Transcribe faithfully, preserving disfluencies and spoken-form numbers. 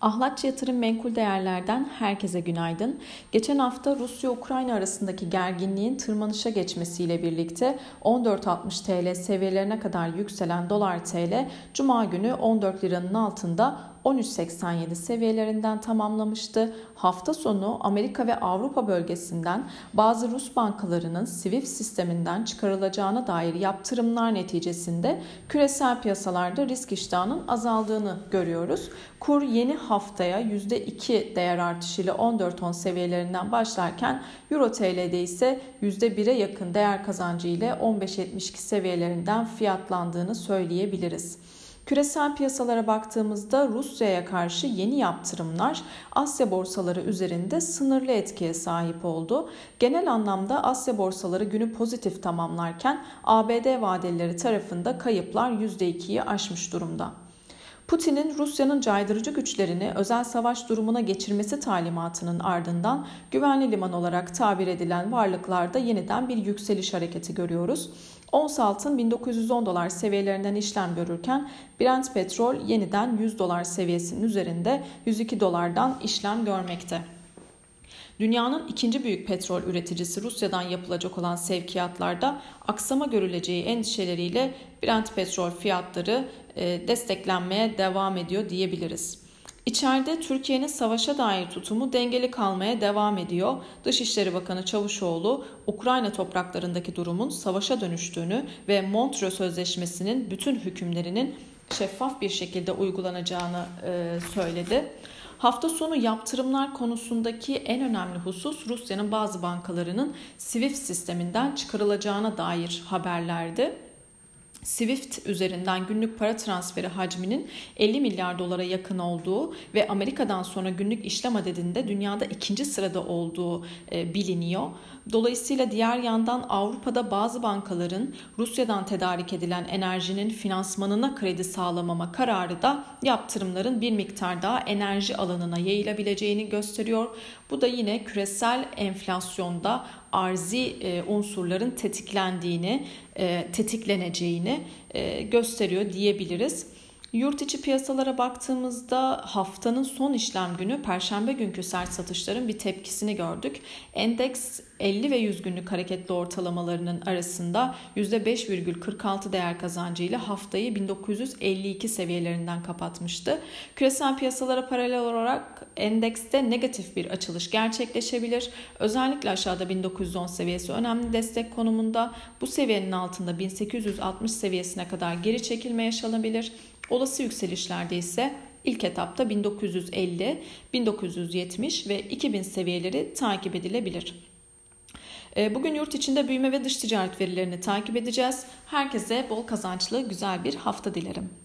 Ahlatçı Yatırım Menkul Değerler'den herkese günaydın. Geçen hafta Rusya-Ukrayna arasındaki gerginliğin tırmanışa geçmesiyle birlikte on dört altmış Türk lirası seviyelerine kadar yükselen dolar T L, Cuma günü on dört liranın altında on üç seksen yedi seviyelerinden tamamlamıştı. Hafta sonu Amerika ve Avrupa bölgesinden bazı Rus bankalarının SWIFT sisteminden çıkarılacağına dair yaptırımlar neticesinde küresel piyasalarda risk iştahının azaldığını görüyoruz. Kur yeni haftaya yüzde iki değer artışıyla on dört on seviyelerinden başlarken Euro T L'de ise yüzde bire yakın değer kazancı ile on beş yetmiş iki seviyelerinden fiyatlandığını söyleyebiliriz. Küresel piyasalara baktığımızda Rusya'ya karşı yeni yaptırımlar Asya borsaları üzerinde sınırlı etkiye sahip oldu. Genel anlamda Asya borsaları günü pozitif tamamlarken A B D vadelileri tarafında kayıplar yüzde ikiyi aşmış durumda. Putin'in Rusya'nın caydırıcı güçlerini özel savaş durumuna geçirmesi talimatının ardından güvenli liman olarak tabir edilen varlıklarda yeniden bir yükseliş hareketi görüyoruz. Ons altın bin dokuz yüz on dolar seviyelerinden işlem görürken Brent petrol yeniden yüz dolar seviyesinin üzerinde yüz iki dolardan işlem görmekte. Dünyanın ikinci büyük petrol üreticisi Rusya'dan yapılacak olan sevkiyatlarda aksama görüleceği endişeleriyle Brent petrol fiyatları desteklenmeye devam ediyor diyebiliriz. İçeride Türkiye'nin savaşa dair tutumu dengeli kalmaya devam ediyor. Dışişleri Bakanı Çavuşoğlu, Ukrayna topraklarındaki durumun savaşa dönüştüğünü ve Montreux Sözleşmesi'nin bütün hükümlerinin şeffaf bir şekilde uygulanacağını söyledi. Hafta sonu yaptırımlar konusundaki en önemli husus Rusya'nın bazı bankalarının SWIFT sisteminden çıkarılacağına dair haberlerdi. SWIFT üzerinden günlük para transferi hacminin elli milyar dolara yakın olduğu ve Amerika'dan sonra günlük işlem adedinde dünyada ikinci sırada olduğu biliniyor. Dolayısıyla diğer yandan Avrupa'da bazı bankaların Rusya'dan tedarik edilen enerjinin finansmanına kredi sağlamama kararı da yaptırımların bir miktar daha enerji alanına yayılabileceğini gösteriyor. Bu da yine küresel enflasyonda arzi unsurların tetiklendiğini, tetikleneceğini gösteriyor diyebiliriz. Yurt içi piyasalara baktığımızda haftanın son işlem günü Perşembe günkü sert satışların bir tepkisini gördük. Endeks elli ve yüz günlük hareketli ortalamalarının arasında yüzde beş virgül kırk altı değer kazancı ile haftayı bin dokuz yüz elli iki seviyelerinden kapatmıştı. Küresel piyasalara paralel olarak endekste negatif bir açılış gerçekleşebilir. Özellikle aşağıda bin dokuz yüz on seviyesi önemli destek konumunda. Bu seviyenin altında bin sekiz yüz altmış seviyesine kadar geri çekilme yaşanabilir. Olası yükselişlerde ise ilk etapta bin dokuz yüz elli, bin dokuz yüz yetmiş ve iki bin seviyeleri takip edilebilir. Bugün yurt içinde büyüme ve dış ticaret verilerini takip edeceğiz. Herkese bol kazançlı, güzel bir hafta dilerim.